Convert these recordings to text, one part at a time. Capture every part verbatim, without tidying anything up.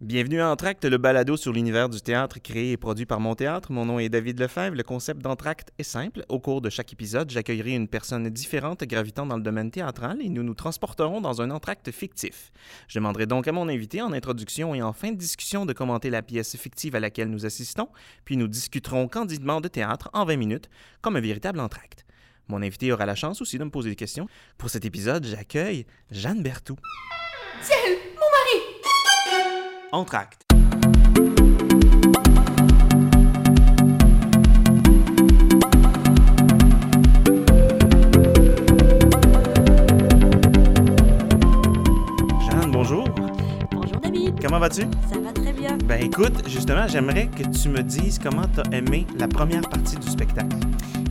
Bienvenue à Entracte, le balado sur l'univers du théâtre créé et produit par Mon Théâtre. Mon nom est David Lefebvre. Le concept d'Entracte est simple. Au cours de chaque épisode, j'accueillerai une personne différente gravitant dans le domaine théâtral et nous nous transporterons dans un entracte fictif. Je demanderai donc à mon invité en introduction et en fin de discussion de commenter la pièce fictive à laquelle nous assistons, puis nous discuterons candidement de théâtre en vingt minutes, comme un véritable entracte. Mon invité aura la chance aussi de me poser des questions. Pour cet épisode, j'accueille Jeanne Bertou. C'est elle, mon mari! Entracte. Jeanne, bonjour. Bonjour David. Comment vas-tu? Ça va très bien. Ben écoute, justement, j'aimerais que tu me dises comment t'as aimé la première partie du spectacle.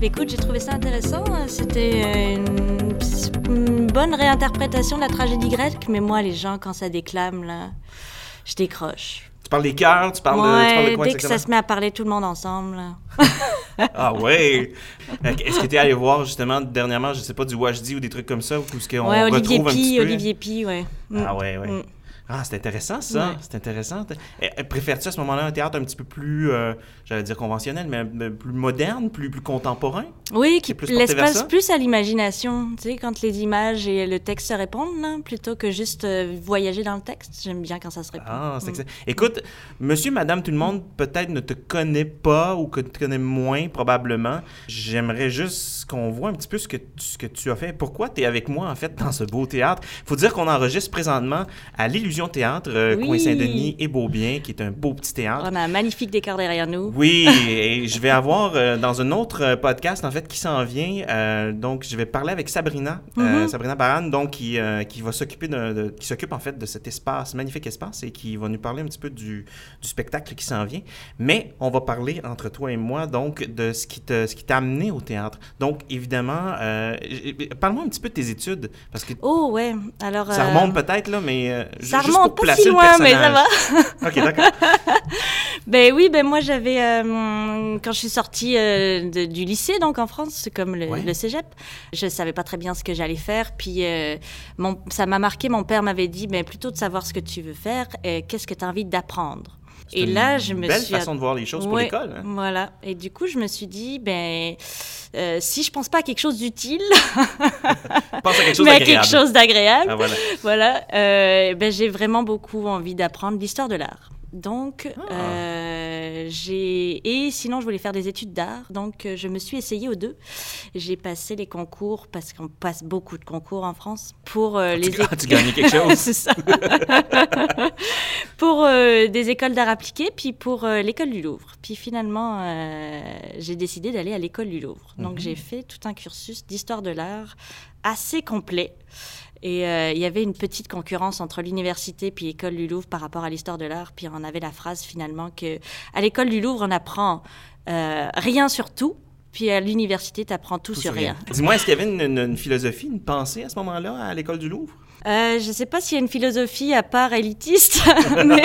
Écoute, j'ai trouvé ça intéressant. C'était une, une bonne réinterprétation de la tragédie grecque, mais moi, les gens, quand ça déclame, là... Je décroche. Tu parles des cœurs, tu parles, ouais, de, tu parles de quoi? Dès que ça se met à parler tout le monde ensemble. Ah ouais! Est-ce que tu es allé voir justement dernièrement, je sais pas, du Wajdi ou des trucs comme ça, ou ce qu'on ouais, retrouve P, un petit peu? Olivier Pie, ouais. Ah ouais, ouais. Mm. Ah, c'est intéressant ça, ouais. C'est intéressant. Préfères-tu à ce moment-là un théâtre un petit peu plus, euh, j'allais dire conventionnel, mais plus moderne, plus, plus contemporain? Oui, qui l'espace plus à l'imagination, tu sais, quand les images et le texte se répondent, là, plutôt que juste euh, voyager dans le texte. J'aime bien quand ça se répond. Ah, c'est excellent. Mm. Écoute, monsieur, madame, tout le monde peut-être ne te connaît pas ou que te connaît moins probablement. J'aimerais juste qu'on voit un petit peu ce que tu, ce que tu as fait. Pourquoi tu es avec moi en fait dans ce beau théâtre? Il faut dire qu'on enregistre présentement à l'Illusion Théâtre, euh, oui. Coin Saint-Denis et Beaubien, qui est un beau petit théâtre. On a un magnifique décor derrière nous. Oui, et je vais avoir euh, dans un autre podcast, en fait, qui s'en vient. Euh, donc, je vais parler avec Sabrina, mm-hmm. euh, Sabrina Barane, donc, qui, euh, qui va s'occuper de, de, qui s'occupe, en fait, de cet espace, magnifique espace, et qui va nous parler un petit peu du, du spectacle qui s'en vient. Mais on va parler, entre toi et moi, donc, de ce qui, te, ce qui t'a amené au théâtre. Donc, évidemment, euh, parle-moi un petit peu de tes études, parce que... Oh, ouais, alors... Ça remonte euh... peut-être, là, mais... Euh, ça remonte pas si loin, mais ça va. OK, d'accord. Ben oui, ben moi, j'avais... Euh, quand je suis sortie euh, de, du lycée, donc en France, c'est comme le, ouais. le cégep, je savais pas très bien ce que j'allais faire. Puis euh, mon, ça m'a marqué, mon père m'avait dit, ben plutôt de savoir ce que tu veux faire, euh, qu'est-ce que tu as envie d'apprendre? C'est et une là, je me belle suis... façon de voir les choses ouais, pour l'école. Hein. Voilà. Et du coup, je me suis dit, ben, euh, si je pense pas à quelque chose d'utile, pense à quelque chose mais à quelque chose d'agréable, ah, voilà. voilà euh, ben, j'ai vraiment beaucoup envie d'apprendre l'histoire de l'art. Donc, ah. euh, j'ai... Et sinon, je voulais faire des études d'art. Donc, je me suis essayée aux deux. J'ai passé les concours, parce qu'on passe beaucoup de concours en France, pour euh, ah, les... Tu... É... Ah, tu gagnes quelque chose? C'est ça. Pour euh, des écoles d'art appliqué, puis pour euh, l'école du Louvre. Puis finalement, euh, j'ai décidé d'aller à l'école du Louvre. Donc, mm-hmm. j'ai fait tout un cursus d'histoire de l'art assez complet. Et il euh, y avait une petite concurrence entre l'université puis l'école du Louvre par rapport à l'histoire de l'art. Puis on avait la phrase finalement qu'à l'école du Louvre, on apprend euh, rien sur tout. Puis à l'université, tu apprends tout, tout sur rien. rien. Dis-moi, est-ce qu'il y avait une, une, une philosophie, une pensée à ce moment-là à l'école du Louvre? Euh, je ne sais pas s'il y a une philosophie à part élitiste, mais,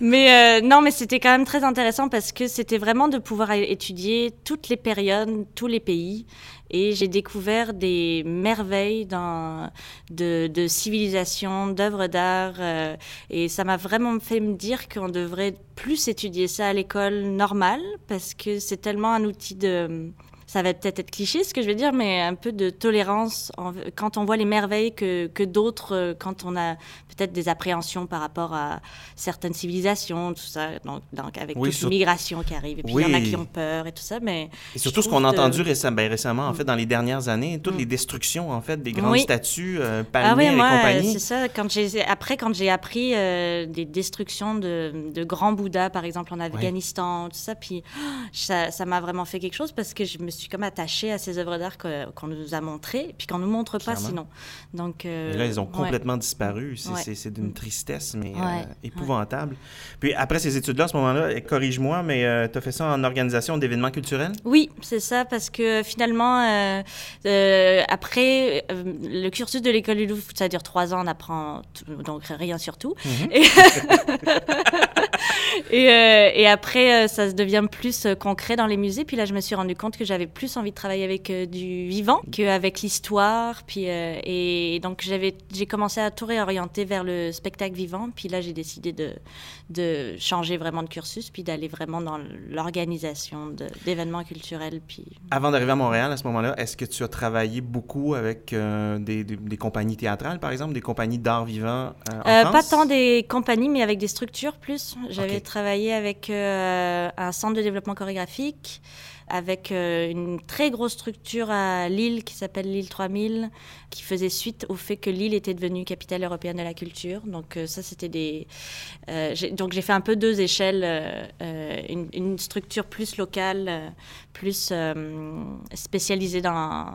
mais euh, non, mais c'était quand même très intéressant parce que c'était vraiment de pouvoir étudier toutes les périodes, tous les pays. Et j'ai découvert des merveilles dans, de, de civilisation, d'œuvres d'art. Euh, et ça m'a vraiment fait me dire qu'on devrait plus étudier ça à l'école normale parce que c'est tellement un outil de... Ça va peut-être être cliché, ce que je veux dire, mais un peu de tolérance en, quand on voit les merveilles que, que d'autres, quand on a peut-être des appréhensions par rapport à certaines civilisations, tout ça, donc, donc avec oui, toute sur... l'immigration qui arrive, et puis il oui. y en a qui ont peur et tout ça, mais... Et surtout ce qu'on a entendu de... récem... ben, récemment, en mm. fait, dans les dernières années, toutes mm. les destructions, en fait, des grandes oui. statues, euh, Palmyre ah oui, et moi, compagnie. C'est ça. Quand j'ai... Après, quand j'ai appris euh, des destructions de, de grands Bouddhas, par exemple, en Afghanistan, oui. tout ça, puis ça, ça m'a vraiment fait quelque chose parce que je me suis Je suis comme attachée à ces œuvres d'art que, qu'on nous a montrées, puis qu'on ne nous montre pas Clairement. sinon. Donc, euh, là, ils ont complètement ouais. disparu. C'est, ouais. c'est, c'est d'une tristesse, mais ouais. euh, épouvantable. Ouais. Puis après ces études-là, à ce moment-là, corrige-moi, mais euh, tu as fait ça en organisation d'événements culturels? Oui, c'est ça, parce que finalement, euh, euh, après, euh, le cursus de l'école du Louvre, ça dure trois ans, on apprend tout, donc rien sur tout. Mm-hmm. Et... Et, euh, et après, ça se devient plus concret dans les musées. Puis là, je me suis rendu compte que j'avais plus envie de travailler avec euh, du vivant qu'avec l'histoire. Puis, euh, et, et donc, j'avais, j'ai commencé à tout réorienter vers le spectacle vivant. Puis là, j'ai décidé de, de changer vraiment de cursus, puis d'aller vraiment dans l'organisation de, d'événements culturels. Puis... Avant d'arriver à Montréal, à ce moment-là, est-ce que tu as travaillé beaucoup avec euh, des, des, des compagnies théâtrales, par exemple, des compagnies d'art vivant euh, en euh, France? Pas tant des compagnies, mais avec des structures plus. J'avais okay. travaillé avec euh, un centre de développement chorégraphique, avec euh, une très grosse structure à Lille qui s'appelle Lille trois mille, qui faisait suite au fait que Lille était devenue capitale européenne de la culture. Donc euh, ça, c'était des... Euh, j'ai, donc j'ai fait un peu deux échelles, euh, une, une structure plus locale, euh, plus euh, spécialisée dans,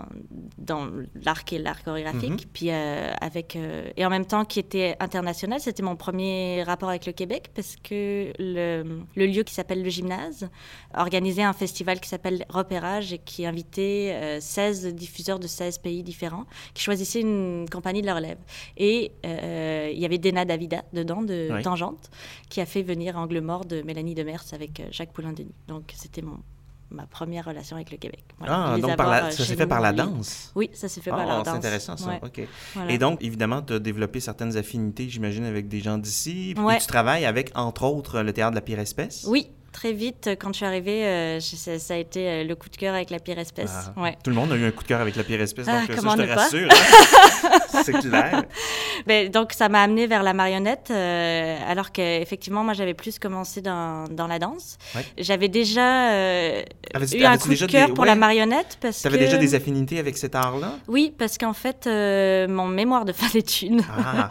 dans l'arc et l'art chorégraphique, mm-hmm. puis, euh, avec, euh, et en même temps qui était internationale. C'était mon premier rapport avec le Québec, parce que le, le lieu qui s'appelle le Gymnase organisait un festival qui s'appelle Repérage, et qui invitait euh, seize diffuseurs de seize pays différents qui choisissaient une compagnie de leur relève. Et euh, il y avait Dena Davida dedans, de oui. Tangente, qui a fait venir Angle mort de Mélanie Demers avec euh, Jacques Poulain-Denis. Donc c'était mon, ma première relation avec le Québec. Voilà. Ah, donc par la, ça s'est fait nous, par la danse? Oui, ça s'est fait oh, par la danse. C'est intéressant ça, ouais. OK. Voilà. Et donc, évidemment, tu as développé certaines affinités, j'imagine, avec des gens d'ici. Ouais. Et tu travailles avec, entre autres, le Théâtre de la pire espèce? Oui. Très vite, quand je suis arrivée, euh, je, ça a été euh, le coup de cœur avec la pire espèce. Ah, ouais. Tout le monde a eu un coup de cœur avec la pire espèce, donc ah, ça, je te rassure. Hein? C'est clair. Mais, donc, ça m'a amenée vers la marionnette, euh, alors qu'effectivement, moi, j'avais plus commencé dans, dans la danse. Ouais. J'avais déjà euh, avait, eu un coup de cœur des... pour ouais. la marionnette. Tu avais que... déjà des affinités avec cet art-là? Oui, parce qu'en fait, euh, mon mémoire de fin d'études, ah.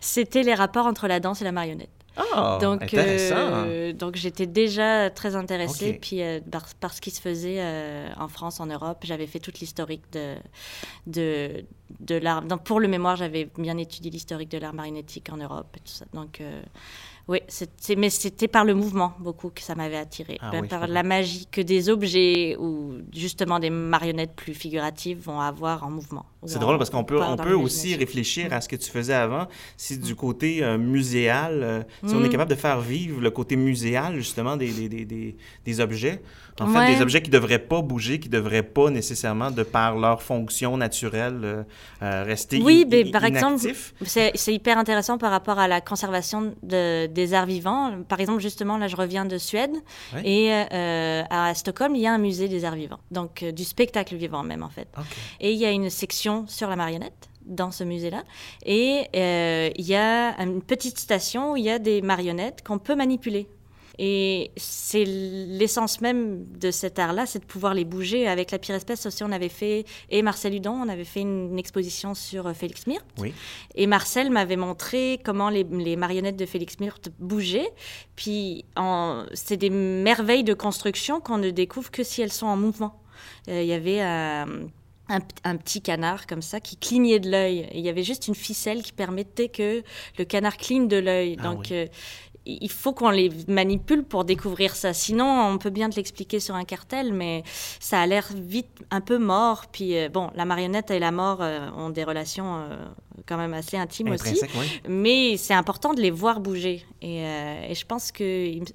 c'était les rapports entre la danse et la marionnette. Oh, donc, euh, donc, j'étais déjà très intéressée okay. puis, euh, par, par ce qui se faisait euh, en France, en Europe. J'avais fait toute l'historique de, de, de l'art. Donc, pour le mémoire, j'avais bien étudié l'historique de l'art marionnettique en Europe et tout ça. Donc, euh, oui, c'était, mais c'était par le mouvement, beaucoup, que ça m'avait attirée. Ah, ben, oui, par la magie que des objets ou justement des marionnettes plus figuratives vont avoir en mouvement. C'est drôle parce qu'on peut, on peut aussi réfléchir à ce que tu faisais avant. Si du côté euh, muséal, euh, mm. si on est capable de faire vivre le côté muséal, justement, des, des, des, des, des objets. En ouais. fait, des objets qui ne devraient pas bouger, qui ne devraient pas nécessairement, de par leur fonction naturelle, euh, euh, rester oui, i- mais, par inactifs. Exemple, c'est, c'est hyper intéressant par rapport à la conservation de, des arts vivants. Par exemple, justement, là, je reviens de Suède. Ouais. Et euh, à Stockholm, il y a un musée des arts vivants. Donc, euh, du spectacle vivant même, en fait. Okay. Et il y a une section sur la marionnette dans ce musée-là, et il euh, y a une petite station où il y a des marionnettes qu'on peut manipuler. Et c'est l'essence même de cet art-là, c'est de pouvoir les bouger. Avec la pire espèce aussi, on avait fait, et Marcel Houdon, on avait fait une exposition sur Félix Myrthe. Oui. Et Marcel m'avait montré comment les, les marionnettes de Félix Myrthe bougeaient. Puis en, c'est des merveilles de construction qu'on ne découvre que si elles sont en mouvement. Il euh, y avait... Euh, Un, un petit canard comme ça qui clignait de l'œil. Il y avait juste une ficelle qui permettait que le canard cligne de l'œil. Ah donc, oui. euh, il faut qu'on les manipule pour découvrir ça. Sinon, on peut bien te l'expliquer sur un cartel, mais ça a l'air vite un peu mort. Puis, euh, bon, la marionnette et la mort euh, ont des relations euh, quand même assez intimes aussi. Oui. Mais c'est important de les voir bouger. Et, euh, et je pense que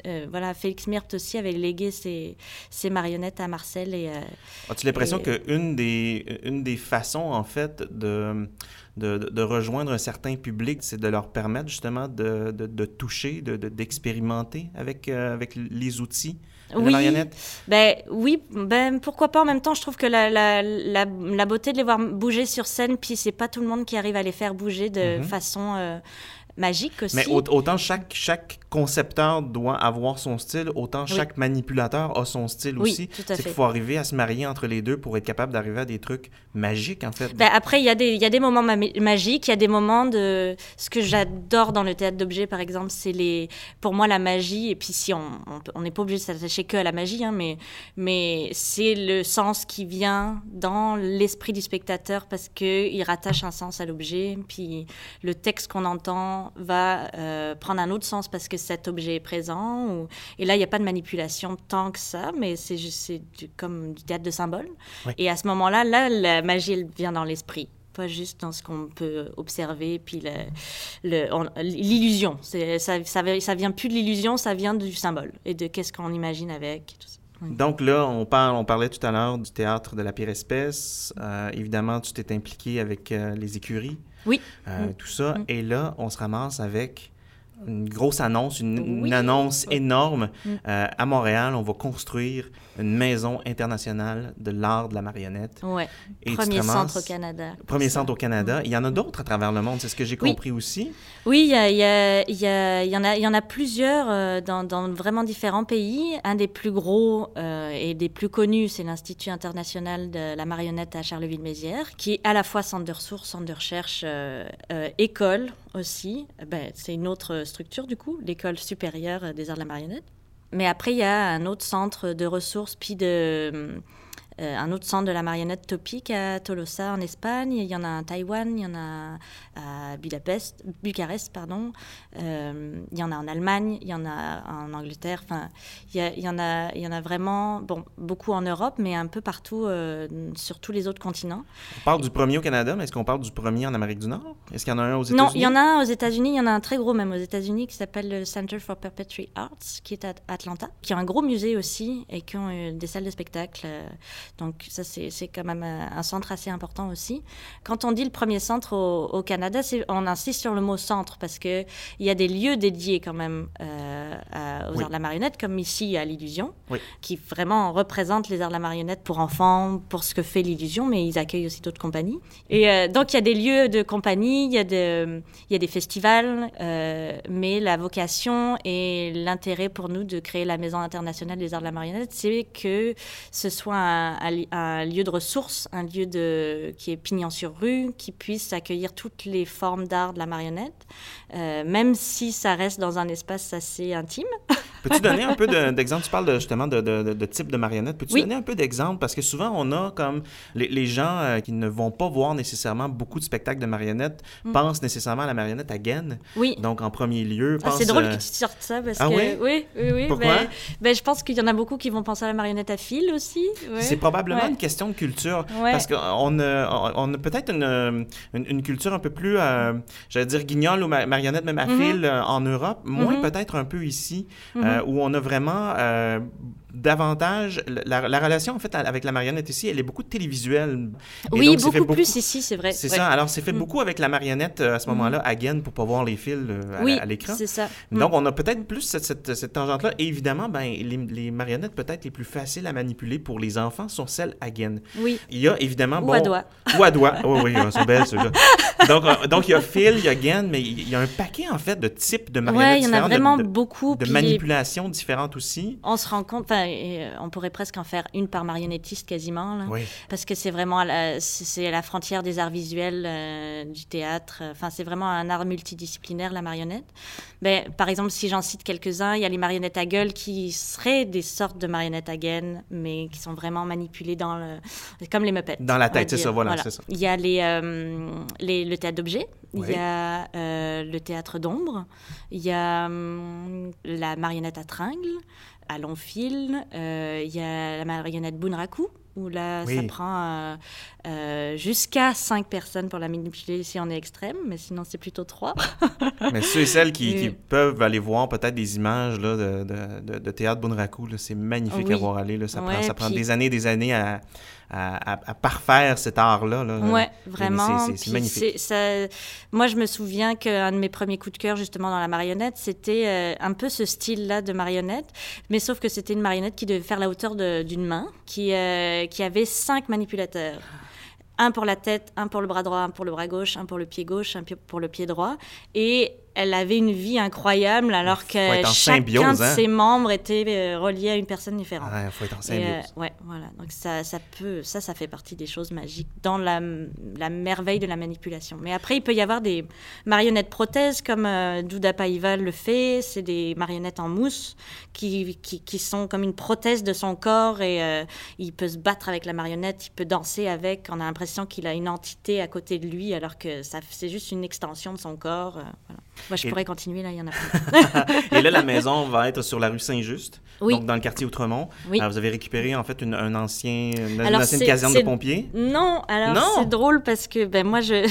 euh, voilà, Félix Myrthe aussi avait légué ses, ses marionnettes à Marcel. Et, euh, As-tu l'impression et... qu'une des une des façons, en fait, de, de, de rejoindre un certain public, c'est de leur permettre, justement, de, de, de toucher, de, de, d'expérimenter avec, euh, avec les outils de oui. la marionnette? Ben, oui, ben, pourquoi pas. En même temps, je trouve que la, la, la, la beauté de les voir bouger sur scène, puis c'est pas tout le monde qui arrive à les faire bouger de mm-hmm. façon... Euh, magique aussi. Mais autant chaque, chaque concepteur doit avoir son style, autant oui. chaque manipulateur a son style oui, aussi. Tout à fait. C'est qu'il faut arriver à se marier entre les deux pour être capable d'arriver à des trucs magiques, en fait. Ben après, il y a des, il y a des moments ma- magiques, il y a des moments de... Ce que j'adore dans le théâtre d'objets, par exemple, c'est les... Pour moi, la magie, et puis si on n'est pas obligé de s'attacher que à la magie, hein, mais, mais c'est le sens qui vient dans l'esprit du spectateur parce qu'il rattache un sens à l'objet, puis le texte qu'on entend va euh, prendre un autre sens parce que cet objet est présent. Ou... Et là, il n'y a pas de manipulation tant que ça, mais c'est, juste, c'est du, comme du théâtre de symboles. Oui. Et à ce moment-là, là, la magie, elle vient dans l'esprit. pas juste dans ce qu'on peut observer. Puis le, le, on, l'illusion, c'est, ça, ça, ça vient plus de l'illusion, ça vient du symbole et de qu'est-ce qu'on imagine avec. Tout ça. Oui. Donc là, on, parle, on parlait tout à l'heure du théâtre de la pire espèce. Euh, évidemment, tu t'es impliqué avec euh, les écuries. Oui. Euh, mmh. Tout ça. Mmh. Et là, on se ramasse avec une grosse annonce, une, oui. une annonce énorme. Mm. Euh, à Montréal, on va construire une maison internationale de l'art de la marionnette. Oui, premier centre au Canada. Premier centre au Canada. Mm. Il y en a d'autres à travers le monde, c'est ce que j'ai oui. compris aussi. Oui, il y, a, il, y a, il, y a, il, y en a, il y en a plusieurs dans, dans vraiment différents pays. Un des plus gros euh, et des plus connus, c'est l'Institut international de la marionnette à Charleville-Mézières, qui est à la fois centre de ressources, centre de recherche, euh, euh, école aussi. Ben, c'est une autre structure, du coup, l'École supérieure des arts de la marionnette. Mais après, il y a un autre centre de ressources, puis de, euh, un autre centre de la marionnette topique à Tolosa, en Espagne. Il y en a à Taïwan, il y en a à Budapest, Bucarest, pardon. Euh, il y en a en Allemagne, il y en a en Angleterre. Enfin, il y, a, il y, en, a, il y en a vraiment, bon, beaucoup en Europe, mais un peu partout, euh, sur tous les autres continents. On parle du premier au Canada, mais est-ce qu'on parle du premier en Amérique du Nord? Est-ce qu'il y en a un aux États-Unis? Non, il y en a un aux États-Unis, il y en a un très gros même aux États-Unis qui s'appelle le Center for Puppetry Arts, qui est à Atlanta, qui a un gros musée aussi et qui ont des salles de spectacle. Donc ça, c'est, c'est quand même un centre assez important aussi. Quand on dit le premier centre au, au Canada, c'est, on insiste sur le mot centre parce qu'il y a des lieux dédiés quand même euh, à, aux oui. arts de la marionnette, comme ici à l'Illusion, oui. qui vraiment représentent les arts de la marionnette pour enfants, pour ce que fait l'Illusion, mais ils accueillent aussi d'autres compagnies. Et euh, donc il y a des lieux de compagnie, il y a, de, il y a des festivals, euh, mais la vocation et l'intérêt pour nous de créer la Maison internationale des arts de la marionnette, c'est que ce soit un un lieu de ressources, un lieu de, qui est pignon sur rue, qui puisse accueillir toutes les formes d'art de la marionnette, euh, même si ça reste dans un espace assez intime. Peux-tu donner un peu de, d'exemple? Tu parles de, justement de, de, de type de marionnette. Peux-tu oui. donner un peu d'exemple? Parce que souvent, on a comme les, les gens euh, qui ne vont pas voir nécessairement beaucoup de spectacles de marionnettes mm. pensent nécessairement à la marionnette à gaine. Oui. Donc, en premier lieu, ah, pense... C'est drôle euh... que tu sortes ça parce ah, que... Oui? Oui, oui, oui. Pourquoi? Ben, ben, je pense qu'il y en a beaucoup qui vont penser à la marionnette à fil aussi. Ouais. C'est probablement ouais. une question de culture. Ouais. Parce qu'on a, on a peut-être une, une, une culture un peu plus, euh, j'allais dire, guignol ou marionnette même à mm-hmm. fil euh, en Europe, moins mm-hmm. peut-être un peu ici. Mm-hmm. Euh, où on a vraiment euh, davantage... La, la relation, en fait, avec la marionnette ici, elle est beaucoup télévisuelle. Et oui, donc, beaucoup, beaucoup plus ici, c'est vrai. C'est ouais. ça. Alors, c'est fait mm. beaucoup avec la marionnette, euh, à ce moment-là, à Gaine, pour pas voir les fils euh, oui, à, à l'écran. Oui, c'est ça. Donc, mm. on a peut-être plus cette, cette, cette tangente-là. Et évidemment, ben, les, les marionnettes, peut-être, les plus faciles à manipuler pour les enfants sont celles à Gaine. Oui. Il y a, évidemment... Ou bon, à doigts. Ou à doigts. Oh, oui, elles sont belles, ceux-là. Donc, euh, donc, il y a fil, il y a Gaine, mais il y a un paquet, en fait, de types de marionnettes différentes. Oui, il y en a vraiment de, de, beaucoup. De manipulations différentes aussi. On se rend compte... Et on pourrait presque en faire une par marionnettiste quasiment, là, oui. parce que c'est vraiment à la, c'est à la frontière des arts visuels, euh, du théâtre. Enfin, c'est vraiment un art multidisciplinaire, la marionnette. Mais, par exemple, si j'en cite quelques-uns, il y a les marionnettes à gueule qui seraient des sortes de marionnettes à gaine, mais qui sont vraiment manipulées dans le, comme les Muppets. Dans la tête, c'est ça, voilà, voilà, c'est ça. Il y a les, euh, les, le théâtre d'objets, oui. il y a euh, le théâtre d'ombre, il y a euh, la marionnette à tringle, à long fil, il euh, y a la marionnette Bunraku, où là, oui. ça prend euh, euh, jusqu'à cinq personnes pour la manipuler si on est extrême, mais sinon, c'est plutôt trois. Mais ceux et celles qui, oui. qui peuvent aller voir peut-être des images là, de, de, de, de théâtre Bunraku, là, c'est magnifique oui. à voir aller. Là, ça ouais, prend, ça puis... prend des années et des années à... À, à, à parfaire cet art-là. Là, oui, vraiment. C'est, c'est, c'est magnifique. C'est, ça... Moi, je me souviens qu'un de mes premiers coups de cœur, justement, dans la marionnette, c'était euh, un peu ce style-là de marionnette, mais sauf que c'était une marionnette qui devait faire la hauteur de, d'une main, qui, euh, qui avait cinq manipulateurs. Un pour la tête, un pour le bras droit, un pour le bras gauche, un pour le pied gauche, un pour le pied droit. Et... elle avait une vie incroyable alors que chacun symbiose, hein? de ses membres était euh, relié à une personne différente. Ah, il faut être en symbiose. Euh, ouais, voilà. Donc ça, ça peut, ça, ça fait partie des choses magiques dans la, la merveille de la manipulation. Mais après, il peut y avoir des marionnettes prothèses comme euh, Duda Paiva le fait. C'est des marionnettes en mousse qui, qui, qui sont comme une prothèse de son corps et euh, il peut se battre avec la marionnette, il peut danser avec. On a l'impression qu'il a une entité à côté de lui alors que ça, c'est juste une extension de son corps. Euh, voilà. Moi, je et... pourrais continuer, là, il y en a plein. Et là, la maison va être sur la rue Saint-Just, oui. donc dans le quartier Outremont. Oui. Alors, vous avez récupéré, en fait, une, un ancien, une, alors, une ancienne caserne de pompiers? Non, alors non. c'est drôle parce que, ben moi, je...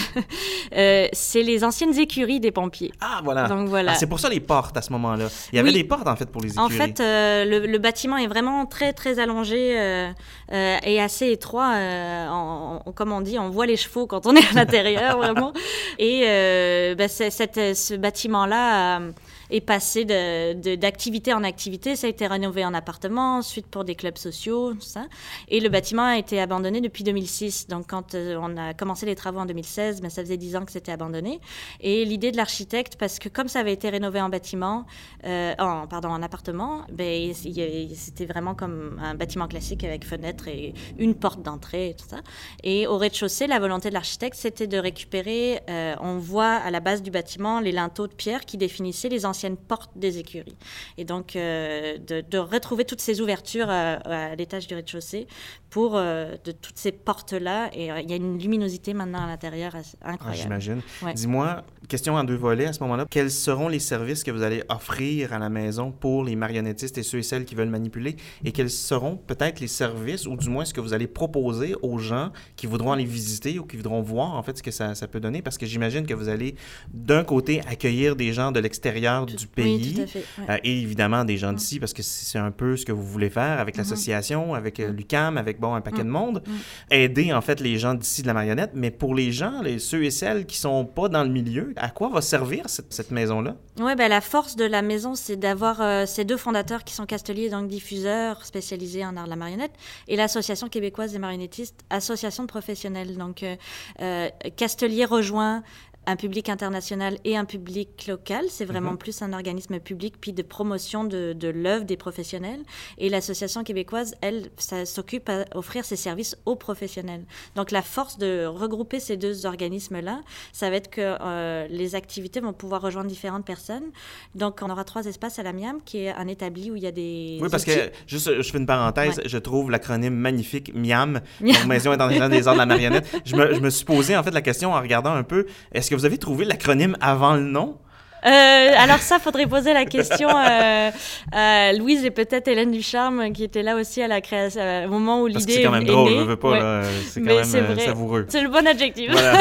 euh, c'est les anciennes écuries des pompiers. Ah, voilà. Donc, voilà. Ah, c'est pour ça les portes, à ce moment-là. Il y avait oui. des portes, en fait, pour les écuries. En fait, euh, le, le bâtiment est vraiment très, très allongé euh, euh, et assez étroit. Euh, en, en, comme on dit, on voit les chevaux quand on est à l'intérieur, vraiment. Et euh, ben, c'est, cette, ce bâtiment-là euh, est passé de, de, d'activité en activité. Ça a été rénové en appartement, ensuite pour des clubs sociaux, tout ça. Et le bâtiment a été abandonné depuis deux mille six. Donc, quand euh, on a commencé les travaux en deux mille seize, ben, ça faisait dix ans que c'était abandonné. Et l'idée de l'architecte, parce que comme ça avait été rénové en bâtiment, euh, en, pardon, en appartement, ben, il, il, c'était vraiment comme un bâtiment classique avec fenêtres et une porte d'entrée et tout ça. Et au rez-de-chaussée, la volonté de l'architecte, c'était de récupérer... Euh, on voit à la base du bâtiment les linteaux de pierre qui définissaient les anciennes portes des écuries. Et donc, euh, de, de retrouver toutes ces ouvertures euh, à l'étage du rez-de-chaussée pour euh, de toutes ces portes-là. Et euh, il y a une luminosité maintenant à l'intérieur incroyable. Ah, j'imagine. Ouais. Dis-moi, question en deux volets à ce moment-là. Quels seront les services que vous allez offrir à la maison pour les marionnettistes et ceux et celles qui veulent manipuler? Et quels seront peut-être les services, ou du moins ce que vous allez proposer aux gens qui voudront aller visiter ou qui voudront voir, en fait, ce que ça, ça peut donner? Parce que j'imagine que vous allez, d'un côté, accueillir des gens de l'extérieur tout, du pays, oui, tout à fait, ouais. euh, et évidemment des gens mmh. d'ici, parce que c'est un peu ce que vous voulez faire avec l'association, avec euh, l'U Q A M, avec, bon, un paquet mmh. de monde. Mmh. Aider, en fait, les gens d'ici de la marionnette. Mais pour les gens, les, ceux et celles qui ne sont pas dans le milieu, à quoi va servir cette, cette maison-là? Oui, ben, la force de la maison, c'est d'avoir euh, ces deux fondateurs qui sont Castelier, donc diffuseur spécialisé en art de la marionnette, et l'Association québécoise des marionnettistes, association de professionnels. Donc, euh, euh, Castelier rejoint un public international et un public local. C'est vraiment mmh. plus un organisme public, puis de promotion de, de l'œuvre des professionnels. Et l'Association québécoise, elle, ça s'occupe à offrir ses services aux professionnels. Donc, la force de regrouper ces deux organismes-là, ça va être que euh, les activités vont pouvoir rejoindre différentes personnes. Donc, on aura trois espaces à la Miam, qui est un établi où il y a des... Oui, parce outils. Que, juste, je fais une parenthèse, ouais. je trouve l'acronyme magnifique, Miam, donc Maison internationale des arts de la marionnette. Je me, je me suis posé, en fait, la question en regardant un peu, est-ce que vous avez trouvé l'acronyme avant le nom? Euh, alors ça, faudrait poser la question euh, à Louise et peut-être Hélène Ducharme qui était là aussi à la création, euh, au moment où l'idée est née. Parce que c'est quand même drôle, je veux pas, ouais. là, c'est quand Mais même c'est vrai. Savoureux. C'est le bon adjectif. Voilà.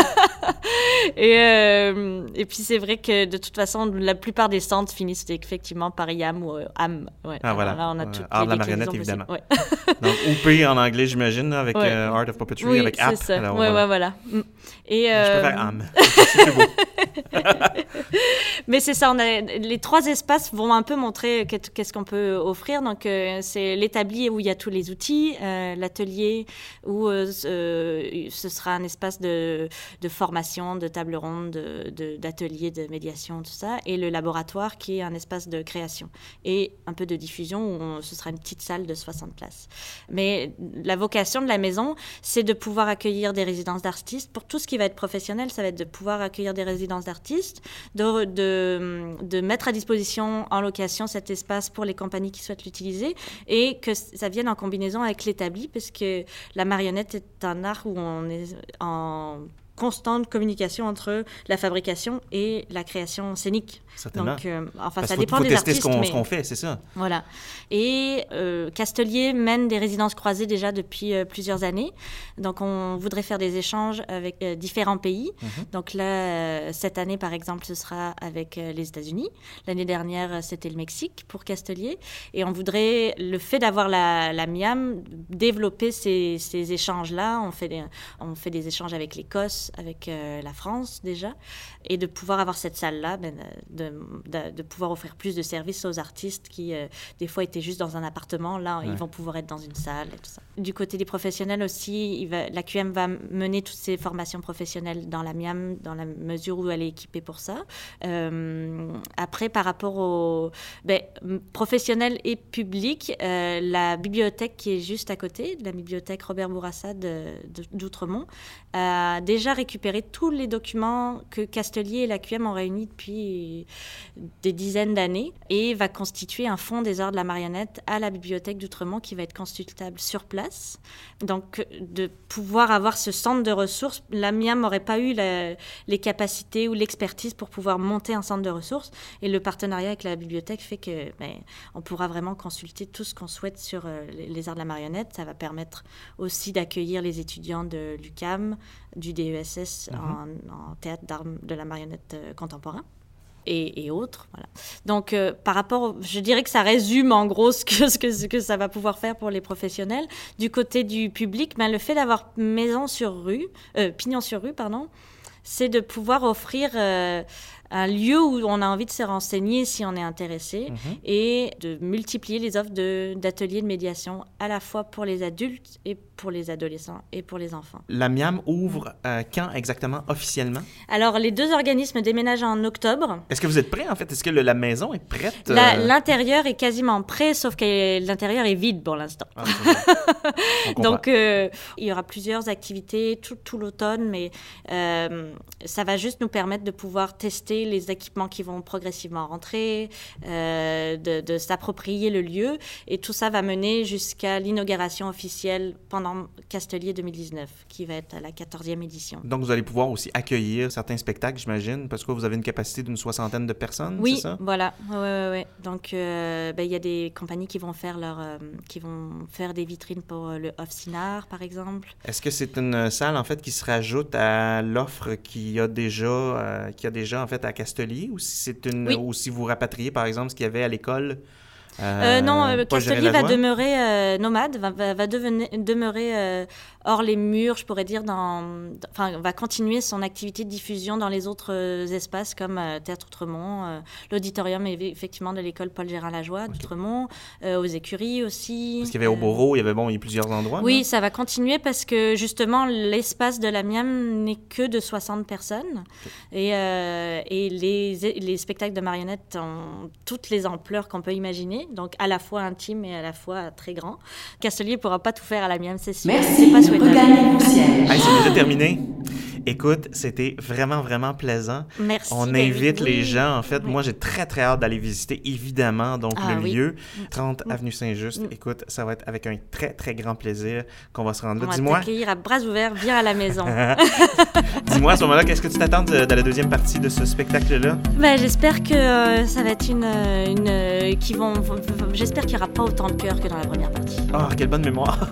et, euh, et puis c'est vrai que de toute façon, la plupart des centres finissent effectivement par I A M ou euh, A M. Ouais. Ah voilà, alors là, on a toutes art de la marionnette évidemment. Ouais. Donc O P en anglais j'imagine, avec ouais. euh, Art of Puppetry, oui, avec A P. Oui, c'est app. Ça, oui, voilà. Ouais, voilà. Et, euh... Je préfère A M, c'est plus beau. Mais c'est ça, on a, les trois espaces vont un peu montrer qu'est-ce qu'on peut offrir. Donc, euh, c'est l'établi où il y a tous les outils, euh, l'atelier où euh, ce sera un espace de, de formation, de table ronde, de, de, d'atelier, de médiation, tout ça. Et le laboratoire qui est un espace de création et un peu de diffusion où on, ce sera une petite salle de soixante places. Mais la vocation de la maison, c'est de pouvoir accueillir des résidences d'artistes. Pour tout ce qui va être professionnel, ça va être de pouvoir accueillir des résidences d'artistes, de... de De, de mettre à disposition en location cet espace pour les compagnies qui souhaitent l'utiliser et que ça vienne en combinaison avec l'établi, parce que la marionnette est un art où on est en constante communication entre la fabrication et la création scénique. Donc, euh, enfin, Parce ça faut, dépend faut des artistes. Il faut tester ce qu'on, mais... ce qu'on fait, c'est ça. Voilà. Et euh, Castelier mène des résidences croisées déjà depuis euh, plusieurs années. Donc, on voudrait faire des échanges avec euh, différents pays. Mm-hmm. Donc là, euh, cette année, par exemple, ce sera avec euh, les États-Unis. L'année dernière, c'était le Mexique pour Castelier. Et on voudrait, le fait d'avoir la, la Miam, développer ces, ces échanges-là. On fait, des, on fait des échanges avec l'Écosse, avec euh, la France déjà. Et de pouvoir avoir cette salle-là, ben, de De, de pouvoir offrir plus de services aux artistes qui, euh, des fois, étaient juste dans un appartement. Là, ouais. ils vont pouvoir être dans une salle et tout ça. Du côté des professionnels aussi, il va, la Q M va mener toutes ces formations professionnelles dans la Miam, dans la mesure où elle est équipée pour ça. Euh, après, par rapport aux ben, professionnels et publics, euh, la bibliothèque qui est juste à côté, la bibliothèque Robert Bourassa de, de, d'Outremont, a déjà à récupérer tous les documents que Castelier et l'A Q M ont réunis depuis des dizaines d'années et va constituer un fonds des arts de la marionnette à la bibliothèque d'Outremont qui va être consultable sur place. Donc, de pouvoir avoir ce centre de ressources, la M I A M n'aurait pas eu la, les capacités ou l'expertise pour pouvoir monter un centre de ressources. Et le partenariat avec la bibliothèque fait que ben, on pourra vraiment consulter tout ce qu'on souhaite sur euh, les arts de la marionnette. Ça va permettre aussi d'accueillir les étudiants de l'U Q A M, du D E S S mmh. en, en théâtre d'art de la marionnette euh, contemporain. Et, et autres, voilà. Donc, euh, par rapport, au, je dirais que ça résume en gros ce que, ce, que, ce que ça va pouvoir faire pour les professionnels. Du côté du public, ben, le fait d'avoir maison sur rue, euh, pignon sur rue, pardon, c'est de pouvoir offrir euh, un lieu où on a envie de se renseigner si on est intéressé mmh. et de multiplier les offres de, d'ateliers de médiation à la fois pour les adultes et pour les adolescents et pour les enfants. La M I A M ouvre euh, quand exactement, officiellement? Alors, les deux organismes déménagent en octobre. Est-ce que vous êtes prêts, en fait? Est-ce que le, la maison est prête? Euh... La, l'intérieur est quasiment prêt, sauf que l'intérieur est vide pour l'instant. Ah, Donc, euh, il y aura plusieurs activités tout, tout l'automne, mais euh, ça va juste nous permettre de pouvoir tester les équipements qui vont progressivement rentrer, euh, de, de s'approprier le lieu. Et tout ça va mener jusqu'à l'inauguration officielle pendant Castelier deux mille dix-neuf, qui va être à la quatorzième édition. Donc, vous allez pouvoir aussi accueillir certains spectacles, j'imagine, parce que vous avez une capacité d'une soixantaine de personnes, oui, c'est ça? Oui, voilà. Ouais, ouais, ouais. Donc, euh, ben, y a des compagnies qui vont faire, leur, euh, qui vont faire des vitrines pour euh, le Off-Cinar, par exemple. Est-ce que c'est une salle, en fait, qui se rajoute à l'offre qu'il y a déjà, euh, qu'il y a déjà en fait, à Castelier, ou si, c'est une, oui. ou si vous rapatriez, par exemple, ce qu'il y avait à l'école? Euh, euh, non, euh, Castelier va demeurer euh, nomade, va, va, va devenir, demeurer euh, hors les murs, je pourrais dire, dans, enfin, va continuer son activité de diffusion dans les autres euh, espaces comme euh, Théâtre Outremont, euh, l'auditorium effectivement de l'école Paul-Gérin-Lajoie okay. d'Outremont, euh, aux écuries aussi. Parce qu'il y avait euh, au Bourreau, il y avait bon, il y a plusieurs endroits. Oui, là. Ça va continuer parce que justement l'espace de la M I A M n'est que de soixante personnes okay. et, euh, et les, les spectacles de marionnettes ont toutes les ampleurs qu'on peut imaginer. Donc, à la fois intime et à la fois très grand. Castelier ne pourra pas tout faire à la mienne, c'est sûr. Merci, c'est pas souhaitable. Hey, c'est déjà terminé. Écoute, c'était vraiment, vraiment plaisant. Merci. On invite David. Les gens, en fait. Oui. Moi, j'ai très, très hâte d'aller visiter, évidemment, donc ah, le oui. lieu. trente mm. avenue Saint-Just. Mm. Écoute, ça va être avec un très, très grand plaisir qu'on va se rendre là. On Dis-moi. On va t'accueillir à bras ouverts, viens à la maison. Dis-moi, à ce moment-là, qu'est-ce que tu t'attends de, de la deuxième partie de ce spectacle-là? Ben, j'espère que euh, ça va être une... une euh, qui vont, v- v- j'espère qu'il n'y aura pas autant de cœur que dans la première partie. Oh, quelle bonne mémoire!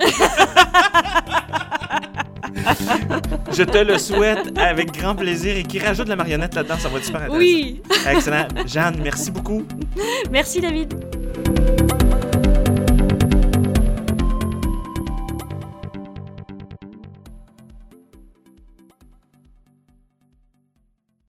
Je te le souhaite avec grand plaisir et qui rajoute la marionnette là-dedans, ça va être super intéressant. Oui! Excellent. Jeanne, merci beaucoup. Merci, David.